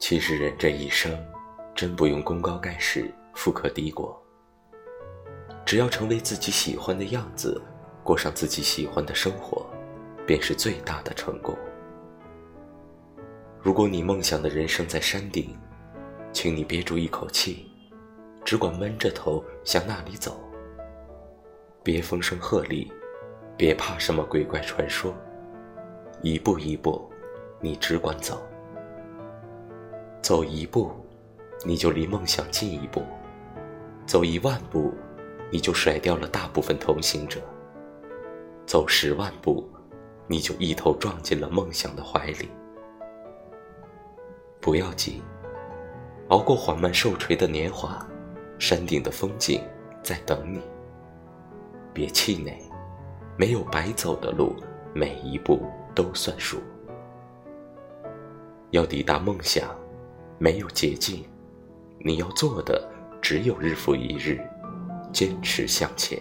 其实人这一生真不用功高盖世，富可敌国，只要成为自己喜欢的样子，过上自己喜欢的生活，便是最大的成功。如果你梦想的人生在山顶，请你憋住一口气，只管闷着头向那里走，别风声鹤唳，别怕什么鬼怪传说，一步一步你只管走，走一步你就离梦想近一步，走10000步你就甩掉了大部分同行者，走100000步你就一头撞进了梦想的怀里。不要急，熬过缓慢受锤的年华，山顶的风景在等你。别气馁，没有白走的路，每一步都算数。要抵达梦想，没有捷径，你要做的只有日复一日，坚持向前。